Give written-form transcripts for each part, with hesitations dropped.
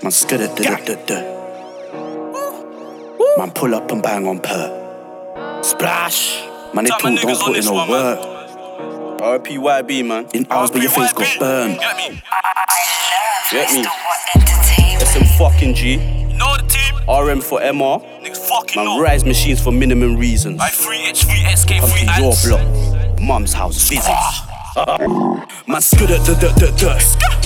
Man skidda da da da da. Man pull up and bang on per. Splash. Man they talk, don't put in no work. RPYB man. In hours where your face got burned. Get me. SM fucking G. Know the team. RM for MR. Niggas fucking man rise machines for minimum reasons. I free H, free SK, free your block. Mum's house visits. Man scud at the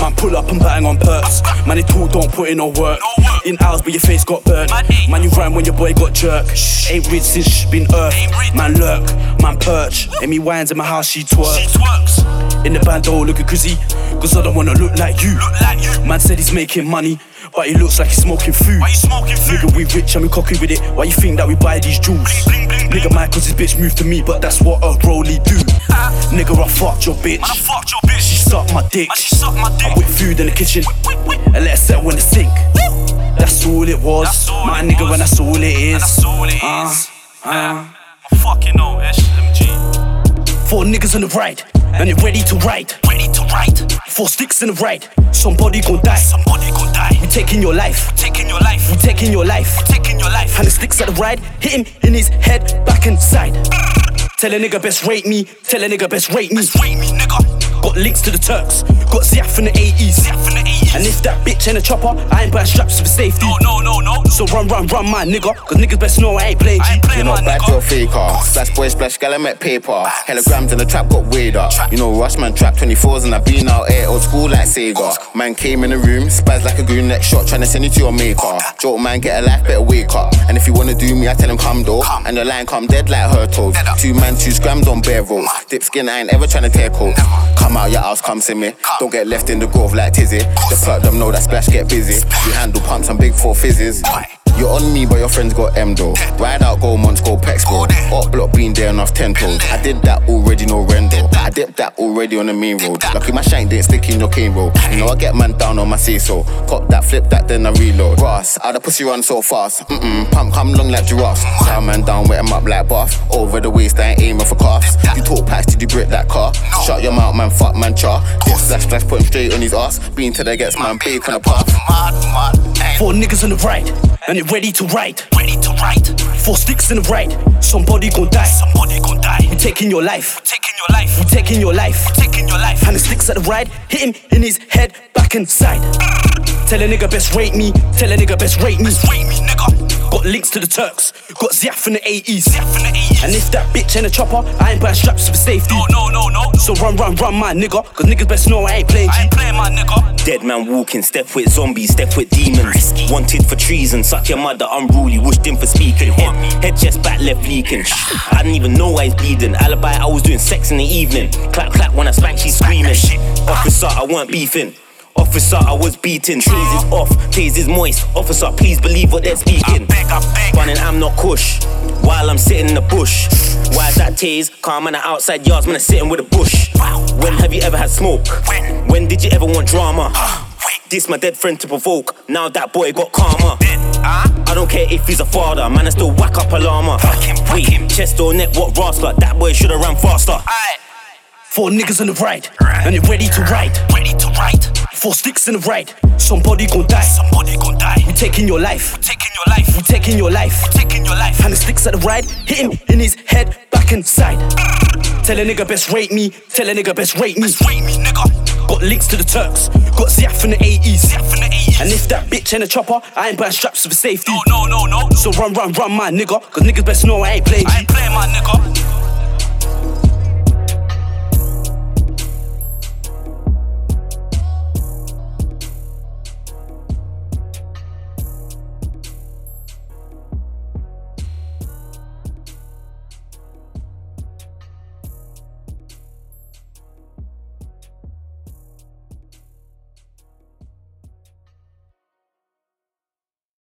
man pull up and bang on perks. Man they talk, don't put in no work. In hours but your face got burned. Man you rhyme when your boy got jerk. Ain't read since she been earth. Man lurk, man perch. Amy wines in my house, she twerks. In the bando looking crazy, cause I don't wanna look like you. Man said he's making money, but he looks like he's smoking food. Nigga we rich and we cocky with it. Why you think that we buy these jewels? Nigga Michael's his bitch moved to me, but that's what a broly do. Nigga I fucked your bitch. She sucked my dick. I whipped food in the kitchen and let her settle in the sink. That's all it was. My nigga when that's all it is. I'm fucking old SMG. Four niggas on the ride and they're ready to ride. Four sticks in the ride. Somebody gon' die. We taking your life. We taking your life. And the sticks at the ride. Hit him in his head, back and side. Tell a nigga best rate me. Best rate me, nigga. Got links to the Turks. Got Ziaf in the 80s. And if that bitch ain't a chopper, I ain't buying straps for safety. No. So run, my nigga. Cause niggas best know I ain't playing G. You're not back to a faker. Splash boy, splash gal, I met paper. Holograms in the trap got weighed up. You know, Rushman trap 24s and I been out here old school like Sega. Man came in the room, spaz like a goon, next shot trying to send you to your maker. Joke man, get a life, better wake up. And if you wanna do me, I tell him come though. And the line come dead like Hurtles. 2 man, 2 scrams on bare roll. Dip skin, I ain't ever trying to tackle. Come out your house, come see me. Don't get left in the grove like Tizzy. The fuck them know that Splash get busy. You handle pumps and big four fizzes. You're on me but your friends got M though. Ride out, go Monts, go Pex bro. Up block been there enough 10 toes. I did that already, no rendo. I dipped that already on the main road. Lucky my shank didn't stick in your cane roll. You know I get man down on my say-so. Cop that, flip that, then I reload. Ross, how the pussy run so fast. Pump come long like giraffes. Sound man down, wet him up like buff. Over the waist, I ain't aiming for calves. You talk packs, did you grip that car? Shut your mouth man, fuck man, char. This Splash, put him straight on his ass. Bean till they gets man bake on the path. Four niggas on the ride and it ready to ride. Four sticks in the ride. Somebody gon' die. We taking your life. We taking your life. And the sticks at the ride. Hit him in his head, back and side. Tell a nigga best rate me. Got links to the Turks. Got Ziaf in the 80s. And if that bitch ain't a chopper, I ain't buying straps for safety. No. So run, my nigga. Cause niggas best know I ain't playing G. My nigga. Dead man walking, step with zombies, step with demons. Risky. Wanted for treason, suck your mother, unruly. Wished in for speaking. Head chest, back left leaking. I didn't even know why he's bleeding. Alibi, I was doing sex in the evening. Clap, when I spank, she's screaming. Officer, I weren't beefing. Officer, I was beaten. Traces off, tases moist. Officer, please believe what they're speaking. I beg. Running, I'm not cush. While I'm sitting in the bush. Why is that tase? Calm on the outside yards, man, I'm sitting with a bush. When have you ever had smoke? When did you ever want drama? This my dead friend to provoke. Now that boy got karma. I don't care if he's a father, man, I still whack up a llama. Wait, chest or neck, what rascal? That boy should've ran faster. Four niggas on the ride, and they're ready to ride. Four sticks in the ride. Somebody gon' die. We taking your life. We taking your life. And the sticks at the ride. Hit him in his head, back and side. Tell a nigga best rate me. Got links to the Turks. Got Ziaf in the 80s. And if that bitch ain't a chopper, I ain't buying straps for safety. So run, my nigga. Cause niggas best know I ain't playing G.